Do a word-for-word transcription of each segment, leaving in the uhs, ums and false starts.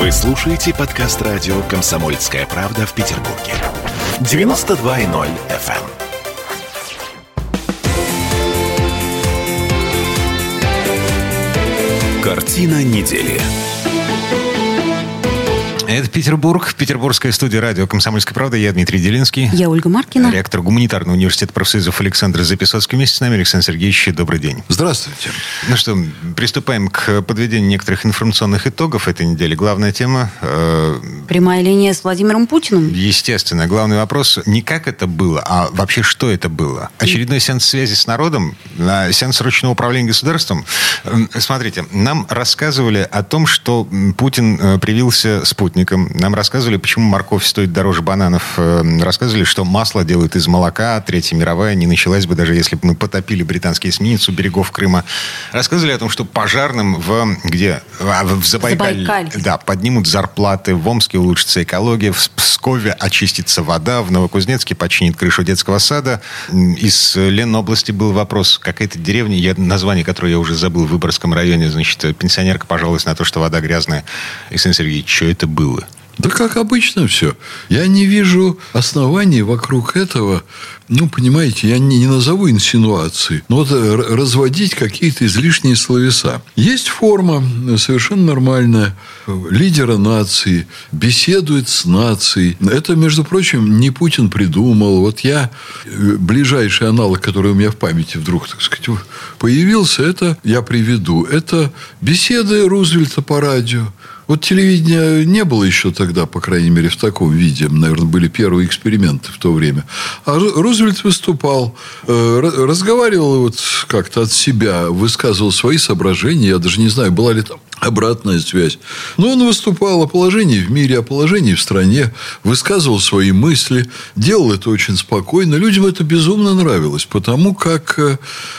Вы слушаете подкаст-радио «Комсомольская правда» в Петербурге. девяносто два и ноль эф эм. «Картина недели». Это Петербург, петербургская студия радио «Комсомольская правда». Я Дмитрий Делинский. Я Ольга Маркина. Ректор гуманитарного университета профсоюзов Александр Записоцкий. Вместе с нами Александр Сергеевич. Добрый день. Здравствуйте. Ну что, приступаем к подведению некоторых информационных итогов этой недели. Главная тема... Э... Прямая линия с Владимиром Путиным. Естественно. Главный вопрос не как это было, а вообще что это было. Очередной сеанс связи с народом, сеанс ручного управления государством. Смотрите, нам рассказывали о том, что Путин привился спутник. Нам рассказывали, почему морковь стоит дороже бананов. Рассказывали, что масло делают из молока. Третья мировая не началась бы, даже если бы мы потопили британский эсминец у берегов Крыма. Рассказывали о том, что пожарным в, где? в Забайкале, Забайкаль. да, поднимут зарплаты. В Омске улучшится экология. В Пскове очистится вода. В Новокузнецке починит крышу детского сада. Из Ленобласти был вопрос. Какая-то деревня, я, название которой я уже забыл, в Выборгском районе. Значит, пенсионерка пожаловалась на то, что вода грязная. Александр Сергеевич, что это было? Да как обычно все. Я не вижу оснований вокруг этого. Ну, понимаете, я не, не назову инсинуации, но вот разводить какие-то излишние словеса. Есть форма совершенно нормальная. Лидера нации беседует с нацией. Это, между прочим, не Путин придумал. Вот я... Ближайший аналог, который у меня в памяти вдруг, так сказать, появился, это я приведу. Это беседы Рузвельта по радио. Вот телевидения не было еще тогда, по крайней мере, в таком виде. Наверное, были первые эксперименты в то время. А Рузвельт выступал, разговаривал вот как-то от себя, высказывал свои соображения. Я даже не знаю, была ли там обратная связь. Но он выступал о положении в мире, о положении в стране, высказывал свои мысли, делал это очень спокойно. Людям это безумно нравилось, потому как,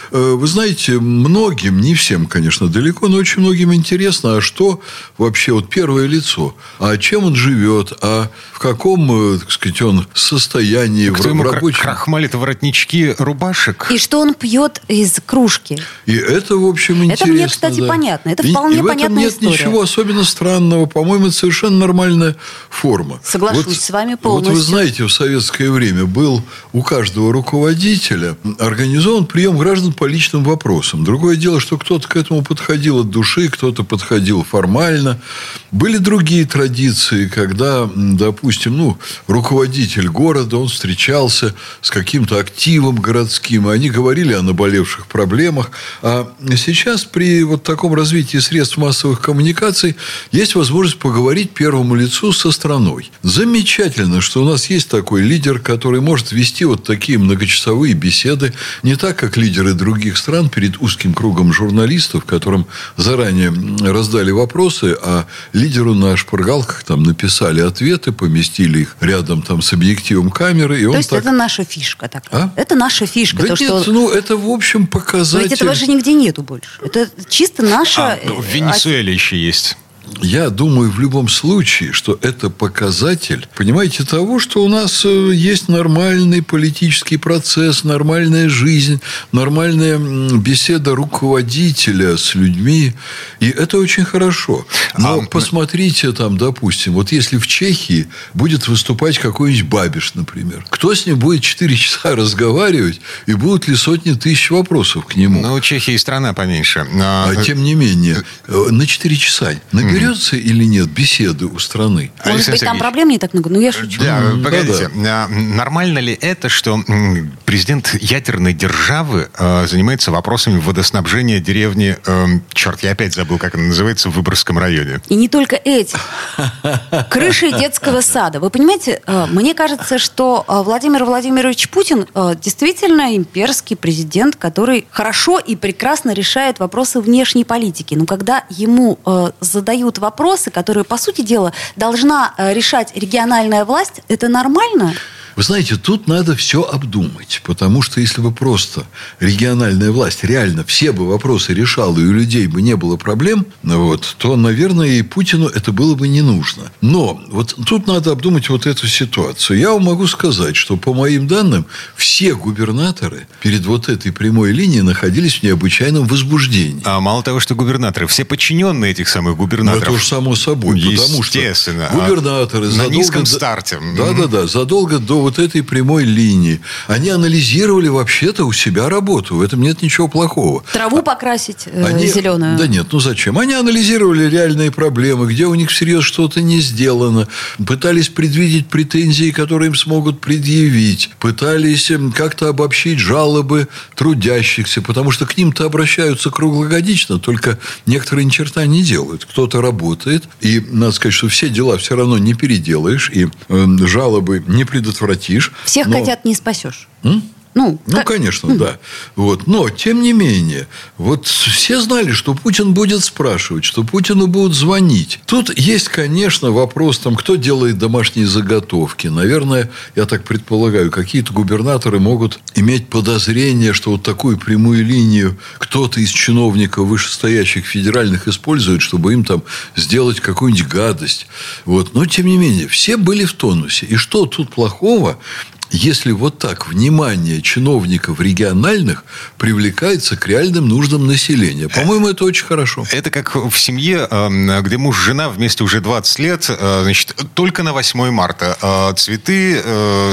вы знаете, многим, не всем, конечно, далеко, но очень многим интересно, а что вообще вот первое лицо, а чем он живет, а в каком, так сказать, он состоянии, кто в рабочем... крахмалит воротнички рубашек. И что он пьет из кружки. И это, в общем, интересно. Это мне, кстати, да. понятно. Это вполне и, понятно. Нет история. Ничего особенно странного. По-моему, это совершенно нормальная форма. Соглашусь вот, с вами полностью. Вот вы знаете, в советское время был у каждого руководителя организован прием граждан по личным вопросам. Другое дело, что кто-то к этому подходил от души, кто-то подходил формально. Были другие традиции, когда, допустим, ну, руководитель города, он встречался с каким-то активом городским, и они говорили о наболевших проблемах. А сейчас при вот таком развитии средств массовых коммуникаций есть возможность поговорить первому лицу со страной. Замечательно, что у нас есть такой лидер, который может вести вот такие многочасовые беседы, не так, как лидеры других стран перед узким кругом журналистов, которым заранее раздали вопросы, а лидеру на шпаргалках там написали ответы, поместили их рядом там с объективом камеры. И то он есть, так... это наша фишка такая? А? Это наша фишка. Да то, нет, что... ну, это, в общем, показатель... Ведь этого же нигде нету больше. Это чисто наша... А, в Венесуэле еще есть. Я думаю, в любом случае, что это показатель, понимаете, того, что у нас есть нормальный политический процесс, нормальная жизнь, нормальная беседа руководителя с людьми. И это очень хорошо. Но а... посмотрите там, допустим, вот если в Чехии будет выступать какой-нибудь Бабиш, например. Кто с ним будет четыре часа разговаривать? И будут ли сотни тысяч вопросов к нему? Ну, Чехия и страна поменьше. Но... А тем не менее, на четыре часа наберется или нет беседы у страны. Может Александр быть, Сергеевич, там проблем не так много, но я шучу. Да, погодите, да, да. Нормально ли это, что президент ядерной державы занимается вопросами водоснабжения деревни, черт, я опять забыл, как она называется, в Выборгском районе? И не только эти. Крыши детского сада. Вы понимаете, мне кажется, что Владимир Владимирович Путин действительно имперский президент, который хорошо и прекрасно решает вопросы внешней политики. Но когда ему задают вопросы, которые, по сути дела, должна решать региональная власть, это нормально? Вы знаете, тут надо все обдумать. Потому что если бы просто региональная власть реально все бы вопросы решала, и у людей бы не было проблем, вот, то, наверное, и Путину это было бы не нужно. Но вот тут надо обдумать вот эту ситуацию. Я вам могу сказать, что, по моим данным, все губернаторы перед вот этой прямой линией находились в необычайном возбуждении. А мало того, что губернаторы, все подчиненные этих самых губернаторов. Это уж само собой. Естественно. Потому что губернаторы... А задолго, на низком старте. Да-да-да. Задолго до вот этой прямой линии. Они анализировали вообще-то у себя работу. В этом нет ничего плохого. Траву покрасить э, они, зеленую. Да нет, ну зачем? Они анализировали реальные проблемы, где у них всерьез что-то не сделано. Пытались предвидеть претензии, которые им смогут предъявить. Пытались как-то обобщить жалобы трудящихся. Потому что к ним-то обращаются круглогодично. Только некоторые ни черта не делают. Кто-то работает. И надо сказать, что все дела все равно не переделаешь. И э, жалобы не предотвратишь. Всех но... котят не спасешь. М? Ну, ну как... конечно, mm. да. Вот. Но, тем не менее, вот все знали, что Путин будет спрашивать, что Путину будут звонить. Тут есть, конечно, вопрос, там, кто делает домашние заготовки. Наверное, я так предполагаю, какие-то губернаторы могут иметь подозрение, что вот такую прямую линию кто-то из чиновников вышестоящих федеральных использует, чтобы им там сделать какую-нибудь гадость. Вот. Но, тем не менее, все были в тонусе. И что тут плохого, если вот так внимание чиновников региональных привлекается к реальным нуждам населения? По-моему, это очень хорошо. Это как в семье, где муж и жена вместе уже двадцать лет, значит, только на восьмое марта. Цветы,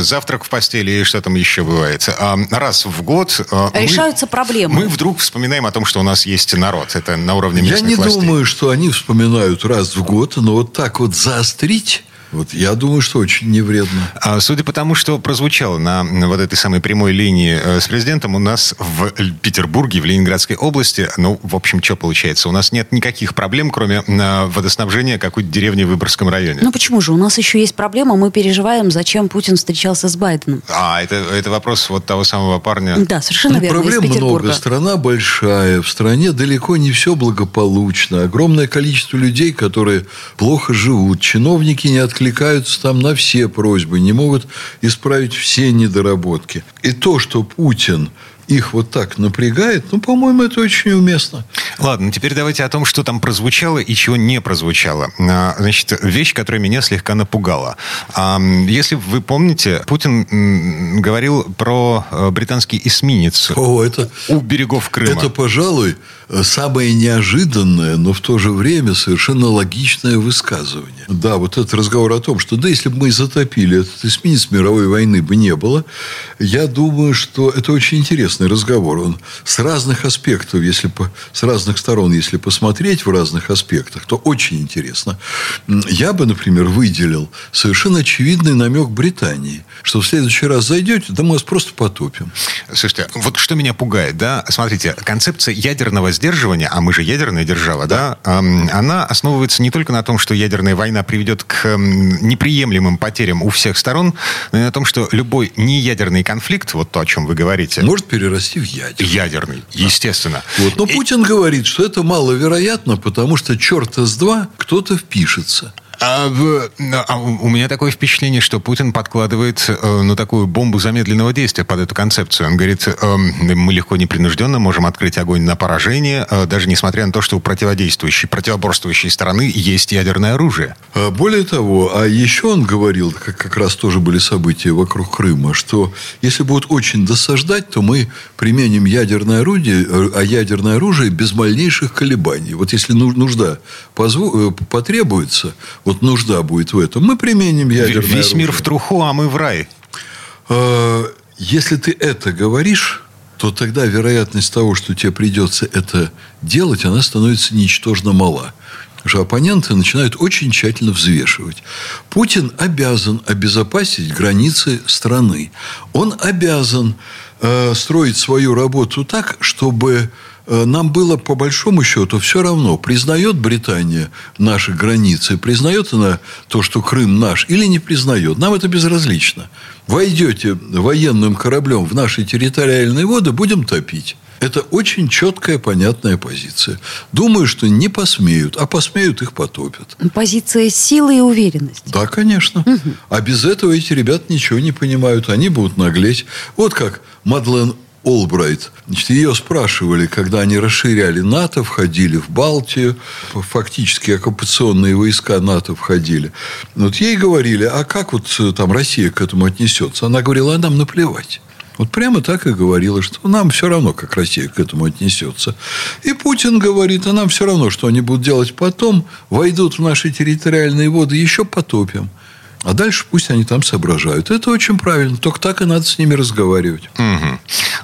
завтрак в постели и что там еще бывает. Раз в год... Решаются мы, проблемы. Мы вдруг вспоминаем о том, что у нас есть народ. Это на уровне местных властей. Я не властей. думаю, что они вспоминают раз в год, но вот так вот заострить... Вот я думаю, что очень невредно. А, судя по тому, что прозвучало на вот этой самой прямой линии с президентом, у нас в Петербурге, в Ленинградской области, ну, в общем, что получается? У нас нет никаких проблем, кроме водоснабжения какой-то деревни в Выборгском районе. Ну, почему же? У нас еще есть проблема. Мы переживаем, зачем Путин встречался с Байденом. А, это, это вопрос вот того самого парня. Да, совершенно ну, верно, проблем из Петербурга. Много. Страна большая. В стране далеко не все благополучно. Огромное количество людей, которые плохо живут. Чиновники не отказываются. Откликаются там на все просьбы, не могут исправить все недоработки. И то, что Путин их вот так напрягает, ну, по-моему, это очень уместно. Ладно, теперь давайте о том, что там прозвучало и чего не прозвучало. Значит, вещь, которая меня слегка напугала. Если вы помните, Путин говорил про британский эсминец О, это, у берегов Крыма. Это, пожалуй, самое неожиданное, но в то же время совершенно логичное высказывание. Да, вот этот разговор о том, что да, если бы мы затопили этот эсминец, мировой войны бы не было. Я думаю, что это очень интересно. Разговор. Он с разных аспектов, если по, с разных сторон, если посмотреть в разных аспектах, то очень интересно. Я бы, например, выделил совершенно очевидный намек Британии, что в следующий раз зайдете, да мы вас просто потопим. Слушайте, вот что меня пугает, да, смотрите, концепция ядерного сдерживания, а мы же ядерная держава, да, да она основывается не только на том, что ядерная война приведет к неприемлемым потерям у всех сторон, но и на том, что любой неядерный конфликт, вот то, о чем вы говорите, может перейти перерасти в ядерный. Ядерный, естественно. Вот. Но и... Путин говорит, что это маловероятно, потому что черта с два кто-то впишется. А, а у меня такое впечатление, что Путин подкладывает э, ну, такую бомбу замедленного действия под эту концепцию. Он говорит, э, мы легко непринужденно можем открыть огонь на поражение, э, даже несмотря на то, что у противодействующей, противоборствующей стороны есть ядерное оружие. Более того, а еще он говорил, как, как раз тоже были события вокруг Крыма, что если будут очень досаждать, то мы применим ядерное орудие, а ядерное оружие без малейших колебаний. Вот если нужда позву... потребуется... Вот нужда будет в этом. Мы применим ядерное оружие. Весь мир в труху, а мы в рай. Если ты это говоришь, то тогда вероятность того, что тебе придется это делать, она становится ничтожно мала. Потому что оппоненты начинают очень тщательно взвешивать. Путин обязан обезопасить границы страны. Он обязан строить свою работу так, чтобы... Нам было, по большому счету, все равно, признает Британия наши границы, признает она то, что Крым наш, или не признает. Нам это безразлично. Войдете военным кораблем в наши территориальные воды, будем топить. Это очень четкая, понятная позиция. Думаю, что не посмеют, а посмеют — их потопят. Позиция силы и уверенности. Да, конечно. Угу. А без этого эти ребята ничего не понимают. Они будут наглеть. Вот как Мадлен Олбрайт. Значит, ее спрашивали, когда они расширяли НАТО, входили в Балтию, фактически оккупационные войска НАТО входили. Вот ей говорили, а как вот там Россия к этому отнесется? Она говорила, а нам наплевать. Вот прямо так и говорила, что нам все равно, как Россия к этому отнесется. И Путин говорит, а нам все равно, что они будут делать потом, войдут в наши территориальные воды, еще потопим. А дальше пусть они там соображают. Это очень правильно. Только так и надо с ними разговаривать. Угу.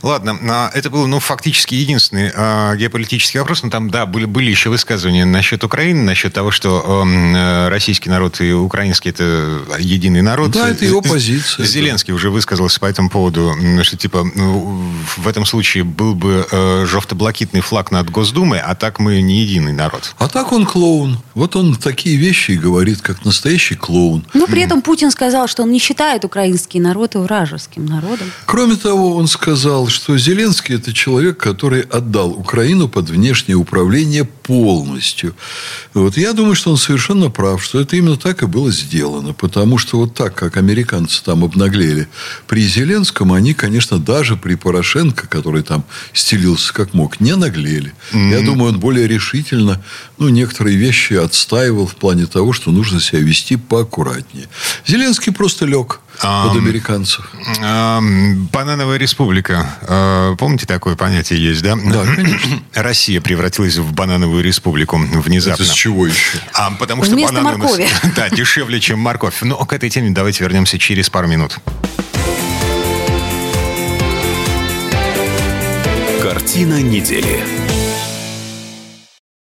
Ладно. Это был, ну, фактически единственный э, геополитический вопрос. Но там, да, были, были еще высказывания насчет Украины, насчет того, что э, российский народ и украинский – это единый народ. Да, это его позиция. Зеленский да. уже высказался по этому поводу, что, типа, в этом случае был бы э, жовто-блакитный флаг над Госдумой, а так мы не единый народ. А так он клоун. Вот он такие вещи и говорит, как настоящий клоун. Ну, при При этом Путин сказал, что он не считает украинский народ вражеским народом. Кроме того, он сказал, что Зеленский – это человек, который отдал Украину под внешнее управление полностью. Вот. Я думаю, что он совершенно прав, что это именно так и было сделано. Потому что вот так, как американцы там обнаглели при Зеленском, они, конечно, даже при Порошенко, который там стелился как мог, не наглели. Mm-hmm. Я думаю, он более решительно, ну, некоторые вещи отстаивал в плане того, что нужно себя вести поаккуратнее. Зеленский просто лег а, под американцев. А, банановая республика. А, помните, такое понятие есть, да? Да, конечно. Россия превратилась в банановую республику внезапно. Это с чего еще? А, потому что вместо бананы моркови. Мы, да, дешевле, чем морковь. Но к этой теме давайте вернемся через пару минут. Картина недели.